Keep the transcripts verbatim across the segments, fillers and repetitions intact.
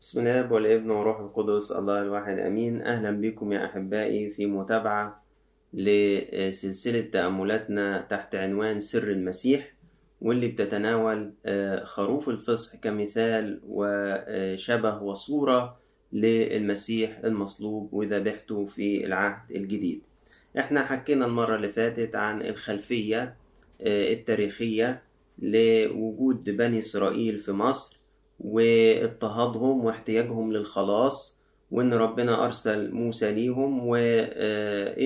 بسم الله والابن وروح القدس الله الواحد امين. اهلا بكم يا احبائي في متابعه لسلسله تاملاتنا تحت عنوان سر المسيح، واللي بتتناول خروف الفصح كمثال وشبه وصوره للمسيح المصلوب وذبيحته في العهد الجديد. احنا حكينا المره اللي فاتت عن الخلفيه التاريخيه لوجود بني اسرائيل في مصر واضطهادهم واحتياجهم للخلاص، وان ربنا ارسل موسى ليهم، وايه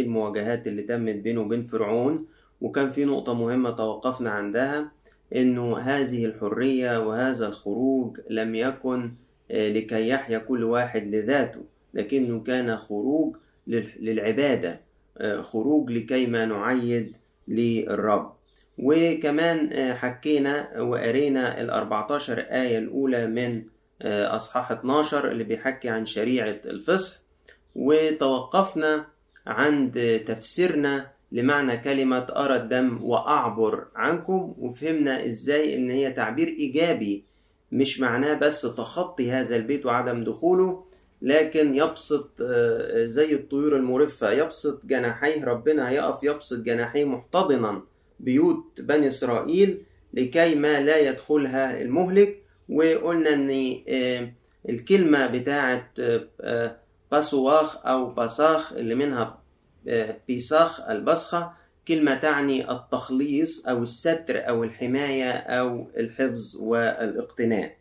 المواجهات اللي تمت بينه وبين فرعون. وكان في نقطة مهمة توقفنا عندها، انه هذه الحرية وهذا الخروج لم يكن لكي يحيا كل واحد لذاته، لكنه كان خروج للعبادة، خروج لكي ما نعيد للرب. وكمان حكينا وقرينا الأربعتاشر آية الأولى من أصحاح اتناشر اللي بيحكي عن شريعة الفصح، وتوقفنا عند تفسيرنا لمعنى كلمة أرى الدم وأعبر عنكم، وفهمنا إزاي إن هي تعبير إيجابي، مش معناه بس تخطي هذا البيت وعدم دخوله، لكن يبسط زي الطيور المرفة، يبسط جناحيه، ربنا هيقف يبسط جناحيه محتضنا بيوت بني إسرائيل لكي ما لا يدخلها المهلك. وقلنا أن الكلمة بتاعة باسواخ أو باساخ اللي منها بيساخ البسخة، كلمة تعني التخليص أو الستر أو الحماية أو الحفظ والاقتناء.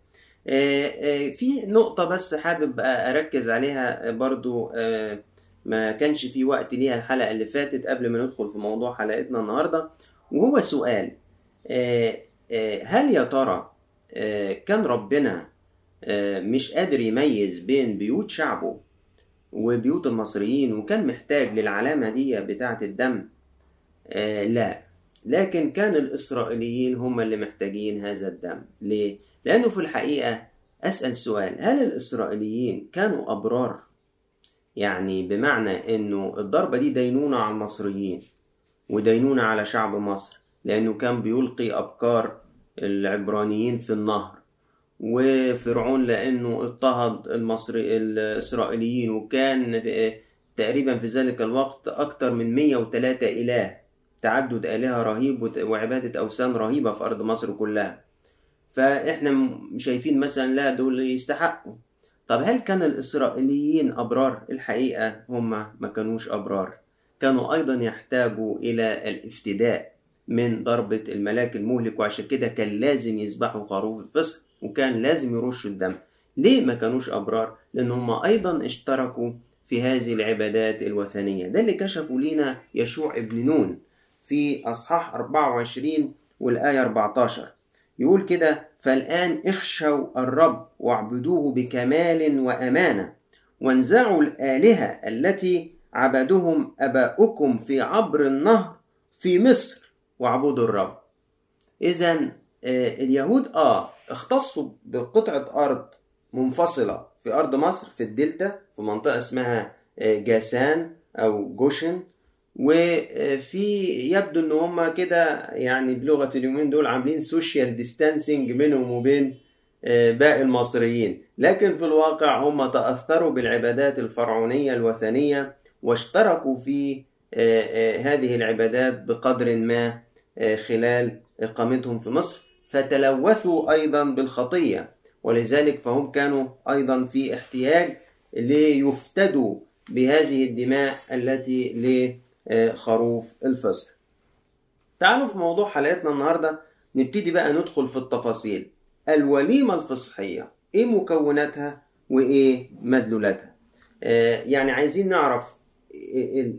في نقطة بس حابب أركز عليها برضو، ما كانش في وقت ليها الحلقة اللي فاتت قبل ما ندخل في موضوع حلقتنا النهاردة، وهو سؤال: هل يا ترى كان ربنا مش قادر يميز بين بيوت شعبه وبيوت المصريين وكان محتاج للعلامة دي بتاعة الدم؟ لا، لكن كان الإسرائيليين هم اللي محتاجين هذا الدم. ليه؟ لأنه في الحقيقة أسأل سؤال: هل الإسرائيليين كانوا أبرار؟ يعني بمعنى أنه الضربة دي دينونة على المصريين ودينونة على شعب مصر، لأنه كان بيلقي أبكار العبرانيين في النهر، وفرعون لأنه اضطهد المصري الإسرائيليين، وكان تقريبا في ذلك الوقت أكتر من مية وتلاتة إله، تعدد آلهة رهيب وعبادة أوثان رهيبة في أرض مصر كلها. فإحنا شايفين مثلا لا دول يستحقوا. طب هل كان الإسرائيليين أبرار؟ الحقيقة هما ما كانوش أبرار، كانوا أيضا يحتاجوا إلى الافتداء من ضربة الملاك المهلك، وعشان كده كان لازم يذبحوا خروف الفصح وكان لازم يرشوا الدم. ليه ما كانوش أبرار؟ لأن هم أيضا اشتركوا في هذه العبادات الوثنية. ده اللي كشفوا لنا يشوع ابن نون في أصحاح أربعة وعشرين والآية أربعتاشر، يقول كده: فالآن اخشوا الرب واعبدوه بكمال وأمانة، وانزعوا الآلهة التي عبدهم أباؤكم في عبر النهر في مصر، واعبدوا الرب. إذن اليهود آه اختصوا بقطعة أرض منفصلة في أرض مصر في الدلتا، في منطقة اسمها جاسان أو جوشن، وفي يبدو إن هما كده يعني بلغة اليومين دول عاملين سوشيال ديستانسينج بينهم وبين باقي المصريين، لكن في الواقع هما تأثروا بالعبادات الفرعونية الوثنية واشتركوا في هذه العبادات بقدر ما خلال إقامتهم في مصر، فتلوثوا أيضا بالخطية، ولذلك فهم كانوا أيضا في احتياج ليفتدوا بهذه الدماء التي لخروف الفصح. تعالوا في موضوع حلقتنا النهاردة نبتدي بقى ندخل في التفاصيل. الوليمة الفصحية إيه مكوناتها وإيه مدلولاتها؟ يعني عايزين نعرف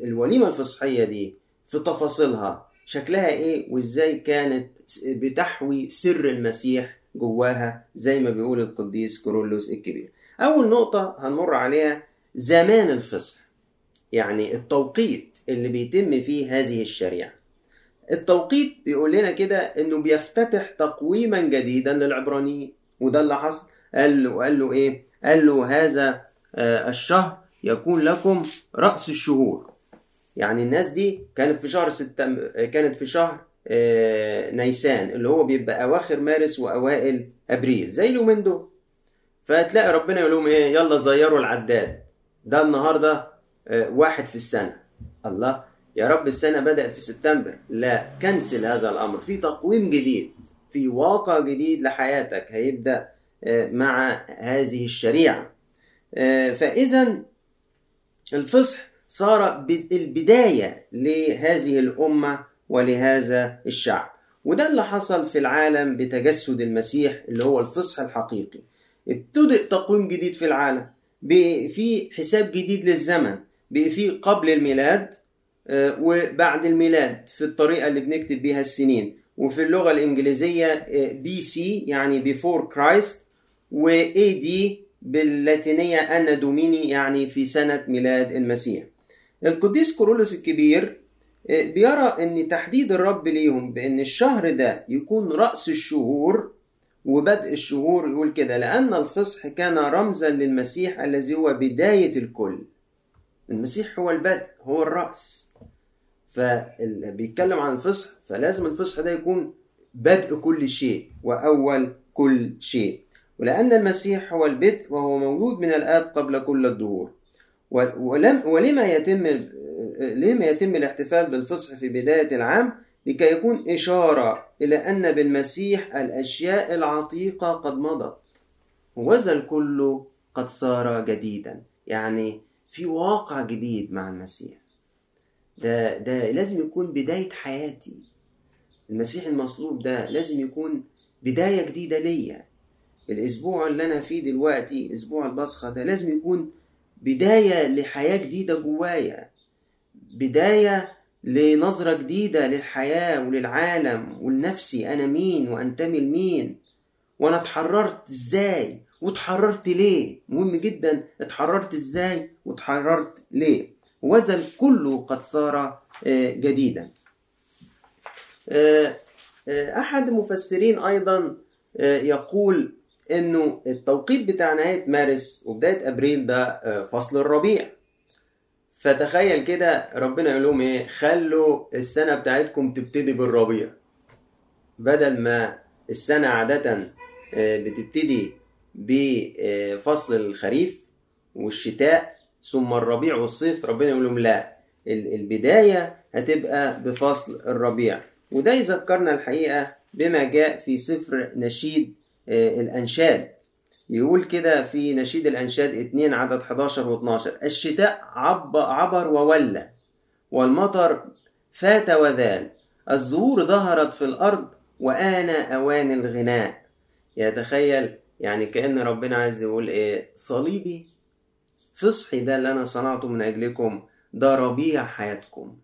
الوليمة الفصحية دي في تفاصيلها شكلها ايه، وازاي كانت بتحوي سر المسيح جواها زي ما بيقول القديس كيرلس الكبير. اول نقطة هنمر عليها زمان الفصح، يعني التوقيت اللي بيتم فيه هذه الشريعة. التوقيت بيقول لنا كده انه بيفتتح تقويما جديدا للعبرانيين، وده اللي حصل. قال له قال له ايه قال له هذا آه الشهر يكون لكم رأس الشهور. يعني الناس دي كانت في شهر ستم... كانت في شهر نيسان اللي هو بيبقى أواخر مارس وأوائل أبريل زي اليومين دول. فهتلاقي ربنا يقول لهم ايه؟ يلا زيروا العداد ده النهارده واحد في السنه. الله يا رب السنه بدات في سبتمبر، لا كنسل هذا الامر، في تقويم جديد، في واقع جديد لحياتك هيبدا مع هذه الشريعه. فاذا الفصح صار البدايه لهذه الامه ولهذا الشعب، وده اللي حصل في العالم بتجسد المسيح اللي هو الفصح الحقيقي. ابتدأ تقويم جديد في العالم، بقى في حساب جديد للزمن، بقى في قبل الميلاد وبعد الميلاد في الطريقة اللي بنكتب بيها السنين، وفي اللغة الإنجليزية بي سي يعني بيفور كرايست، وإي دي باللاتينية أنا دوميني يعني في سنة ميلاد المسيح. القديس كيرلس الكبير بيرى أن تحديد الرب ليهم بأن الشهر ده يكون رأس الشهور وبدء الشهور، يقول كده لأن الفصح كان رمزا للمسيح الذي هو بداية الكل. المسيح هو البدء، هو الرأس، فبيتكلم عن الفصح فلازم الفصح ده يكون بدء كل شيء وأول كل شيء. ولأن المسيح هو البدء وهو موجود من الآب قبل كل الدهور، ولم ولما يتم لما يتم الاحتفال بالفصح في بداية العام لكي يكون إشارة إلى أن بالمسيح الأشياء العتيقة قد مضت وذا الكل قد صار جديدا. يعني في واقع جديد مع المسيح، ده, ده لازم يكون بداية حياتي. المسيح المصلوب ده لازم يكون بداية جديدة ليا. الأسبوع اللي أنا فيه دلوقتي أسبوع البصخة ده لازم يكون بداية لحياة جديدة جوايا، بداية لنظرة جديدة للحياة وللعالم ولنفسي، أنا مين وأنتمي لمين، وأنا اتحررت إزاي واتحررت ليه. مهم جدا اتحررت إزاي واتحررت ليه، وذا الكل قد صار جديدا. أحد المفسرين أيضا يقول أنه التوقيت بتاع نهاية مارس وبداية أبريل ده فصل الربيع، فتخيل كده ربنا يقول لهم ايه؟ خلوا السنة بتاعتكم تبتدي بالربيع. بدل ما السنة عادة بتبتدي بفصل الخريف والشتاء ثم الربيع والصيف، ربنا يقول لهم لا، البداية هتبقى بفصل الربيع. وده يذكرنا الحقيقة بما جاء في سفر نشيد الأنشاد، يقول كده في نشيد الأنشاد اتنين عدد حداشر واتناشر: الشتاء عبر وولى، والمطر فات وذال، الزهور ظهرت في الأرض، وآن أوان الغناء. يتخيل يعني كأن ربنا عايز يقول ايه؟ صليبي فصحي ده اللي أنا صنعته من أجلكم ده ربيع حياتكم،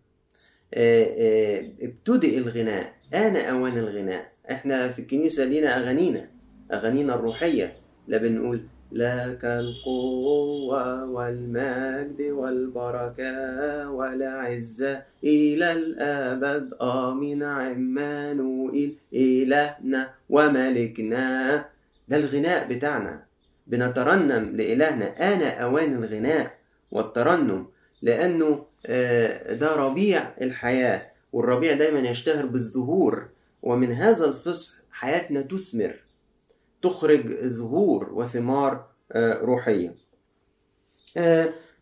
ابتدئ الغناء، آن أوان الغناء. احنا في الكنيسة لينا أغانينا، أغانينا الروحية، لا بنقول لك القوة والمجد والبركة والعزة إلى الأبد آمين عمانوئيل إلهنا وملكنا. ده الغناء بتاعنا، بنترنم لإلهنا. أنا أوان الغناء والترنم، لأنه ده ربيع الحياة، والربيع دايما يشتهر بالزهور، ومن هذا الفصح حياتنا تثمر، تخرج زهور وثمار روحية.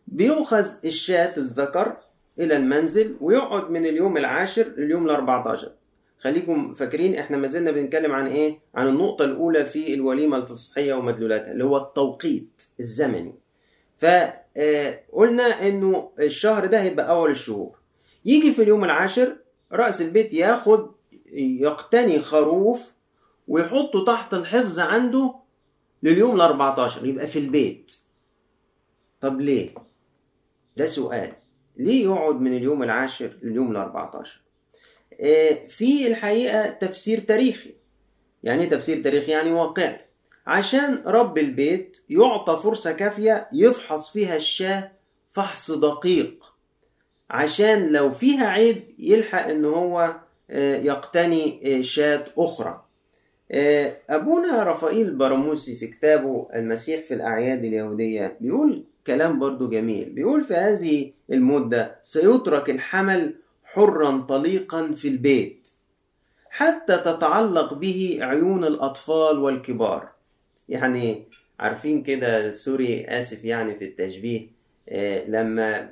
بيؤخذ الشاة الذكر إلى المنزل ويقعد من اليوم العاشر لليوم الأربعتاشر. خليكم فاكرين احنا ما زلنا بنتكلم عن ايه؟ عن النقطة الأولى في الوليمة الفصحية ومدلولاتها اللي هو التوقيت الزمني. فقلنا انه الشهر ده هيبقى أول الشهور. يجي في اليوم العاشر رأس البيت ياخد يقتني خروف ويحطه تحت الحفظ عنده لليوم الأربعتاشر، يبقى في البيت. طب ليه؟ ده سؤال، ليه يقعد من اليوم العاشر لليوم الأربعتاشر؟ آه في الحقيقة تفسير تاريخي. يعني تفسير تاريخي يعني واقعي، عشان رب البيت يعطى فرصة كافية يفحص فيها الشاه فحص دقيق، عشان لو فيها عيب يلحق ان هو آه يقتني آه شاة أخرى. أبونا رفائيل براموسي في كتابه المسيح في الأعياد اليهودية بيقول كلام برضو جميل، بيقول في هذه المدة سيترك الحمل حرا طليقا في البيت حتى تتعلق به عيون الأطفال والكبار. يعني عارفين كده سوري آسف يعني في التشبيه، لما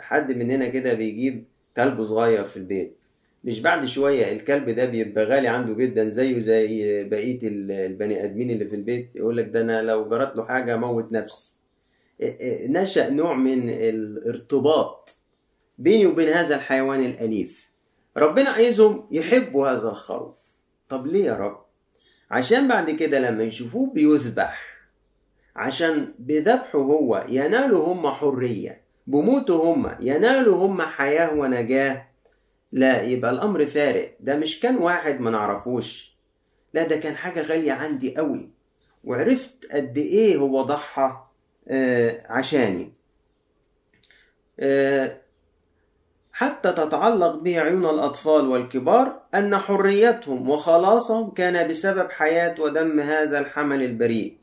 حد مننا كده بيجيب كلب صغير في البيت، مش بعد شوية الكلب ده بيبقى غالي عنده جدا زيه زي بقية البني آدمين اللي في البيت، يقولك ده أنا لو جرت له حاجة موت نفسي. نشأ نوع من الارتباط بيني وبين هذا الحيوان الأليف. ربنا عايزهم يحبوا هذا الخروف. طب ليه يا رب؟ عشان بعد كده لما يشوفوه بيذبح، عشان بذبحه هو ينالوا هم حرية، بموته هم ينالوا هم حياة ونجاة. لا يبقى الأمر فارق، ده مش كان واحد ما نعرفوش، لا ده كان حاجة غالية عندي قوي، وعرفت قد إيه هو ضحى آه عشاني. آه حتى تتعلق به عيون الأطفال والكبار أن حريتهم وخلاصهم كان بسبب حياة ودم هذا الحمل البريء.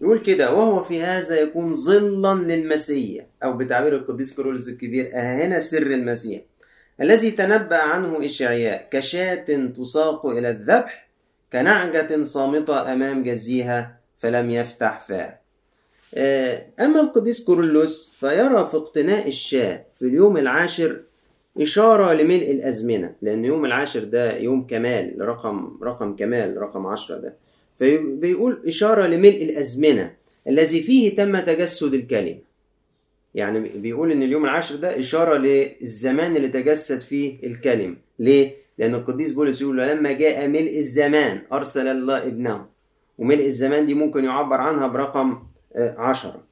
يقول كده وهو في هذا يكون ظلا للمسيح، أو بتعبير القديس كيرلس الكبير هنا سر المسيح الذي تنبأ عنه إشعياء: كشاة تساق إلى الذبح، كنعجة صامتة أمام جزيها فلم يفتح فاه. أما القديس كيرلس فيرى في اقتناء الشاة في اليوم العاشر إشارة لملء الأزمنة، لأن يوم العاشر ده يوم كمال، رقم رقم كمال رقم عشرة ده، فبيقول إشارة لملء الأزمنة الذي فيه تم تجسد الكلمة. يعني بيقول إن اليوم العاشر ده إشارة للزمان اللي تجسد فيه الكلمة. ليه؟ لأن القديس بولس يقول لما جاء ملء الزمان أرسل الله ابنه، وملء الزمان دي ممكن يعبر عنها برقم عشرة.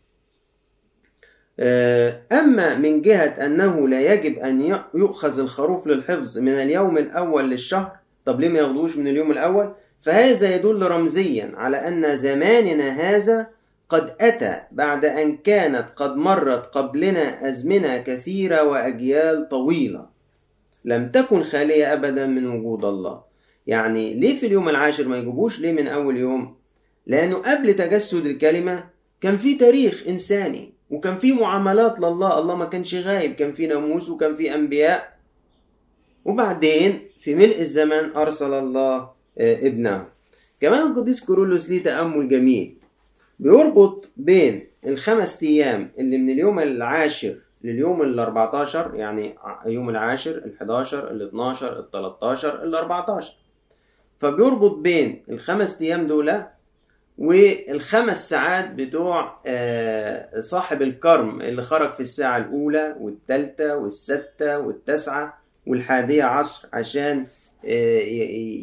أما من جهة أنه لا يجب أن يؤخذ الخروف للحفظ من اليوم الأول للشهر، طب ليه ما ياخدوش من اليوم الأول؟ فهذا يدل رمزيا على أن زماننا هذا قد أتى بعد أن كانت قد مرت قبلنا أزمنة كثيرة وأجيال طويلة لم تكن خالية أبدا من وجود الله. يعني ليه في اليوم العاشر ما يجيبوش ليه من أول يوم؟ لأنه قبل تجسد الكلمة كان في تاريخ إنساني، وكان في معاملات لله، الله ما كانش غايب، كان في ناموس وكان في أنبياء، وبعدين في ملء الزمان أرسل الله ابنه. كمان القديس كيرلس ليه تأمل جميل بيربط بين الخمس أيام اللي من اليوم العاشر لليوم الأربعتاشر، يعني يوم العاشر، الحداشر، الاثناشر، التلاتاشر، الأربعتاشر، فبيربط بين الخمس أيام دول والخمس ساعات بتوع صاحب الكرم اللي خرج في الساعة الأولى والثالثة والستة والتسعة والحادية عشر عشان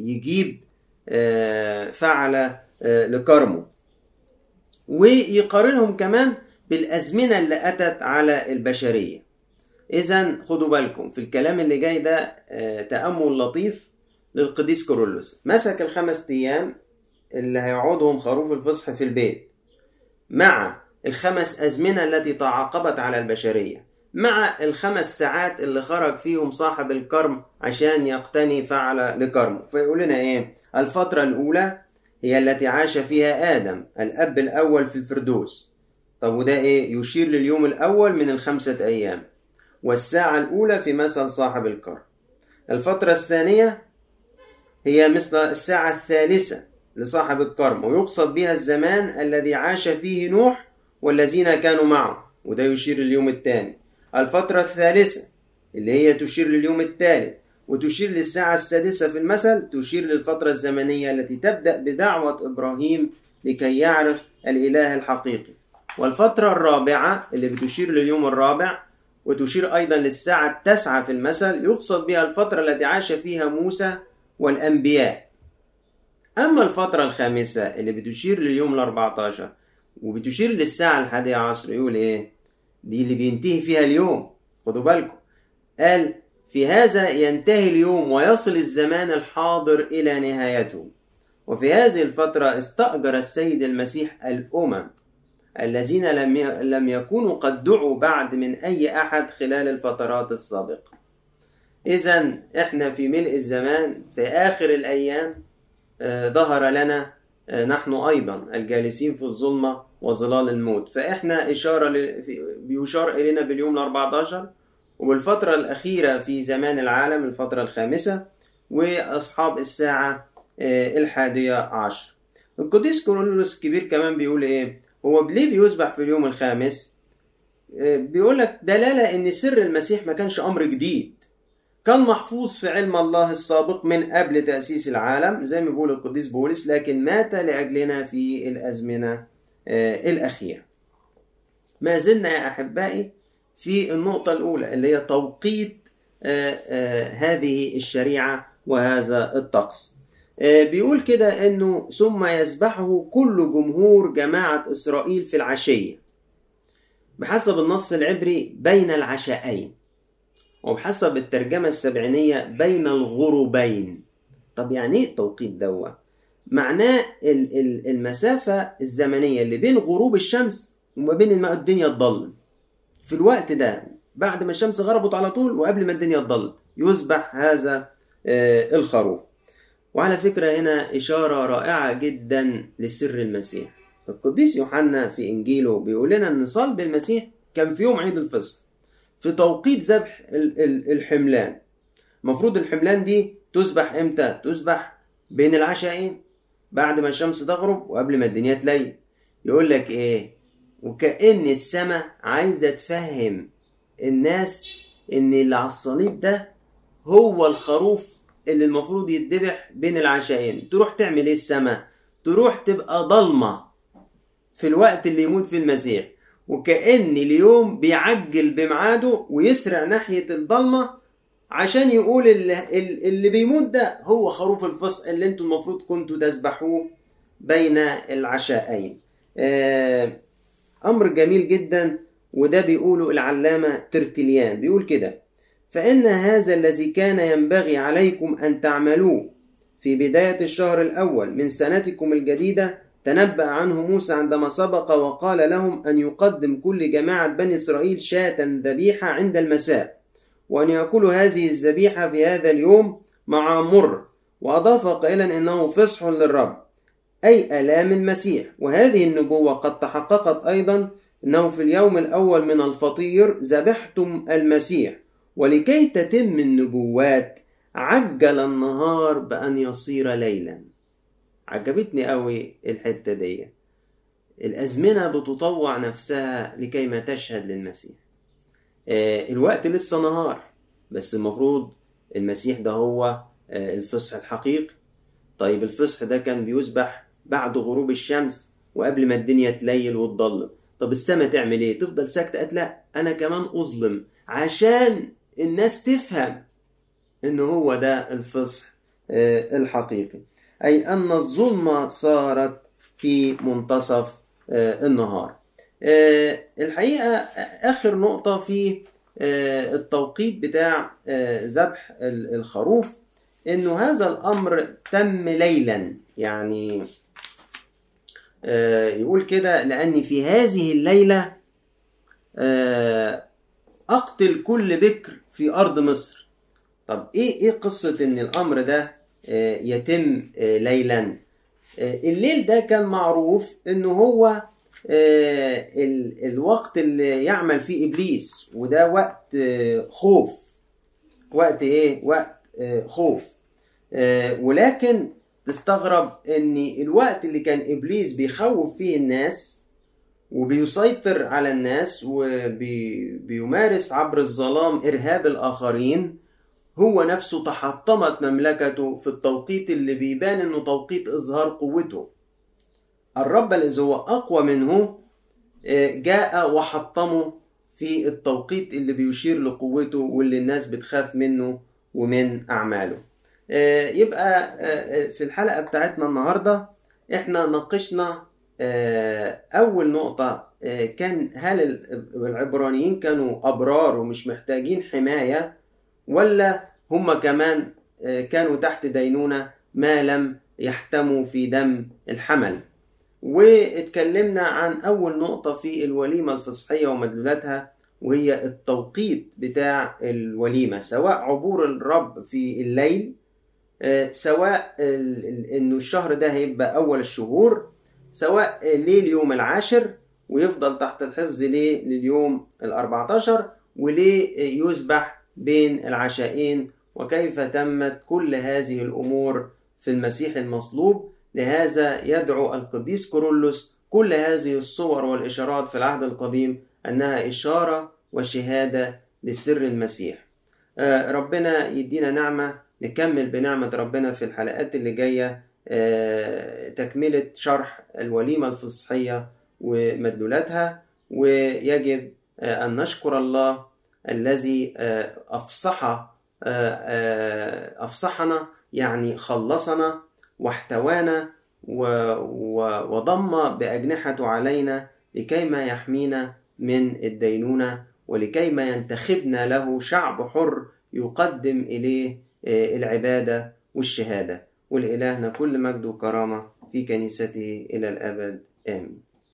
يجيب فعلة لكرمه، ويقارنهم كمان بالأزمنة اللي أتت على البشرية. إذن خدوا بالكم في الكلام اللي جاي ده تأمل لطيف للقديس كيرلس. مسك الخمس أيام اللي هيقعدهم خروف الفصح في البيت مع الخمس أزمنة التي تعاقبت على البشرية مع الخمس ساعات اللي خرج فيهم صاحب الكرم عشان يقتني فعل لكرمه. فيقول لنا إيه؟ الفترة الأولى هي التي عاش فيها آدم الأب الأول في الفردوس. طب وده إيه؟ يشير لليوم الأول من الخمسة أيام والساعة الأولى في مثل صاحب الكرم. الفترة الثانية هي مثل الساعة الثالثة لصاحب الكرم، ويقصد بها الزمان الذي عاش فيه نوح والذين كانوا معه، وده يشير لليوم الثاني. الفترة الثالثة اللي هي تشير لليوم الثالث وتشير للساعة السادسة في المثل، تشير للفترة الزمنية التي تبدأ بدعوة إبراهيم لكي يعرف الإله الحقيقي. والفترة الرابعة اللي بتشير لليوم الرابع وتشير أيضا للساعة التاسعة في المثل، يقصد بها الفترة التي عاش فيها موسى والأنبياء. أما الفترة الخامسة اللي بتشير لليوم الأربعتاشر وبتشير للساعة الحادية عشر، يقول إيه؟ دي اللي بينتهي فيها اليوم. خدوا بالكم، قال في هذا ينتهي اليوم ويصل الزمان الحاضر إلى نهايته. وفي هذه الفترة استأجر السيد المسيح الأمم الذين لم يكونوا قد دعوا بعد من أي أحد خلال الفترات السابقة. إذن إحنا في ملء الزمان في آخر الأيام آه ظهر لنا آه نحن أيضا الجالسين في الظلمة وظلال الموت. فإحنا إشارة ل... بيشار إلينا باليوم الأربعتاشر وبالفترة الأخيرة في زمان العالم الفترة الخامسة وأصحاب الساعة الحادية عشر. القديس كيرلس الكبير كمان بيقول ايه؟ هو ليه بيذبح في اليوم الخامس؟ بيقول لك دلالة ان سر المسيح ما كانش امر جديد، كان محفوظ في علم الله السابق من قبل تأسيس العالم زي ما بيقول القديس بولس، لكن مات لأجلنا في الأزمنة الأخيرة. ما زلنا يا أحبائي في النقطة الأولى اللي هي توقيت هذه الشريعة وهذا الطقس. بيقول كده أنه ثم يذبحه كل جمهور جماعة إسرائيل في العشية بحسب النص العبري بين العشاءين، وبحسب الترجمة السبعينية بين الغروبين. طب يعني ايه التوقيت دوت؟ معناه المسافة الزمنية اللي بين غروب الشمس وما بين ما الدنيا تضلم، في الوقت ده بعد ما الشمس غربت على طول وقبل ما الدنيا تضلم يذبح هذا الخروف. وعلى فكرة هنا إشارة رائعة جدا لسر المسيح. القديس يوحنا في إنجيله بيقول لنا إن صلب المسيح كان في يوم عيد الفصح في توقيت ذبح الحملان. المفروض الحملان دي تذبح امتى؟ تذبح بين العشاءين بعد ما الشمس تغرب وقبل ما الدنيا تليل. يقول لك ايه؟ وكأن السماء عايزه تفهم الناس ان اللي على الصليب ده هو الخروف اللي المفروض يتذبح بين العشاءين. تروح تعمل ايه السماء؟ تروح تبقى ضلمه في الوقت اللي يموت فيه المسيح، وكأن اليوم بيعجل بميعاده ويسرع ناحية الضلمة عشان يقول اللي, اللي بيموت ده هو خروف الفصح اللي انتوا المفروض كنتوا تذبحوه بين العشاءين. أمر جميل جدا، وده بيقوله العلامة ترتليان. بيقول كده: فإن هذا الذي كان ينبغي عليكم أن تعملوه في بداية الشهر الأول من سنتكم الجديدة تنبأ عنه موسى عندما سبق وقال لهم أن يقدم كل جماعة بني إسرائيل شاة ذبيحة عند المساء، وأن يأكلوا هذه الذبيحة في هذا اليوم مع مر، وأضاف قائلا إنه فصح للرب أي آلام المسيح. وهذه النبوة قد تحققت أيضا، إنه في اليوم الأول من الفطير ذبحتم المسيح. ولكي تتم النبوات عجل النهار بأن يصير ليلا. عجبتني قوي الحتة دي. الأزمنة بتطوع نفسها لكي ما تشهد للمسيح. الوقت لسه نهار، بس المفروض المسيح ده هو الفصح الحقيقي. طيب الفصح ده كان بيذبح بعد غروب الشمس وقبل ما الدنيا تليل وتضلم. طب السماء تعمل ايه؟ تفضل ساكتة؟ قالت لا، أنا كمان أظلم عشان الناس تفهم إن هو ده الفصح الحقيقي، أي أن الظلمة صارت في منتصف النهار. الحقيقة آخر نقطة في التوقيت بتاع ذبح الخروف إنه هذا الأمر تم ليلا. يعني يقول كده: لأني في هذه الليلة أقتل كل بكر في أرض مصر. طب إيه إيه قصة إن الأمر ده يتم ليلا؟ الليل ده كان معروف انه هو الوقت اللي يعمل فيه ابليس، وده وقت خوف، وقت ايه؟ وقت خوف. ولكن تستغرب ان الوقت اللي كان ابليس بيخوف فيه الناس وبيسيطر على الناس وبيمارس عبر الظلام ارهاب الاخرين، هو نفسه تحطمت مملكته في التوقيت اللي بيبان انه توقيت اظهار قوته. الرب الذي هو اقوى منه جاء وحطمه في التوقيت اللي بيشير لقوته واللي الناس بتخاف منه ومن اعماله. يبقى في الحلقة بتاعتنا النهاردة احنا ناقشنا اول نقطة، كان هل العبرانيين كانوا ابرار ومش محتاجين حماية، ولا هم كمان كانوا تحت دينونة ما لم يحتموا في دم الحمل؟ واتكلمنا عن أول نقطة في الوليمة الفصحية ومدلولاتها، وهي التوقيت بتاع الوليمة، سواء عبور الرب في الليل، سواء إنه الشهر ده هيبقى أول الشهور، سواء ليل يوم العاشر ويفضل تحت الحفظ ليه لليوم الأربعتاشر، وليه يذبح بين العشاءين، وكيف تمت كل هذه الأمور في المسيح المصلوب لهذا يدعو القديس كيرلس كل هذه الصور والإشارات في العهد القديم أنها إشارة وشهادة لسر المسيح. ربنا يدينا نعمة، نكمل بنعمة ربنا في الحلقات اللي جاية تكملة شرح الوليمة الفصحية ومدلولاتها، ويجب أن نشكر الله الذي أفصح أفصحنا يعني خلصنا واحتوانا وضم بأجنحته علينا لكيما يحمينا من الدينونة، ولكيما ينتخبنا له شعب حر يقدم إليه العبادة والشهادة. والإلهنا كل مجد وكرامة في كنيسته إلى الأبد، آمين.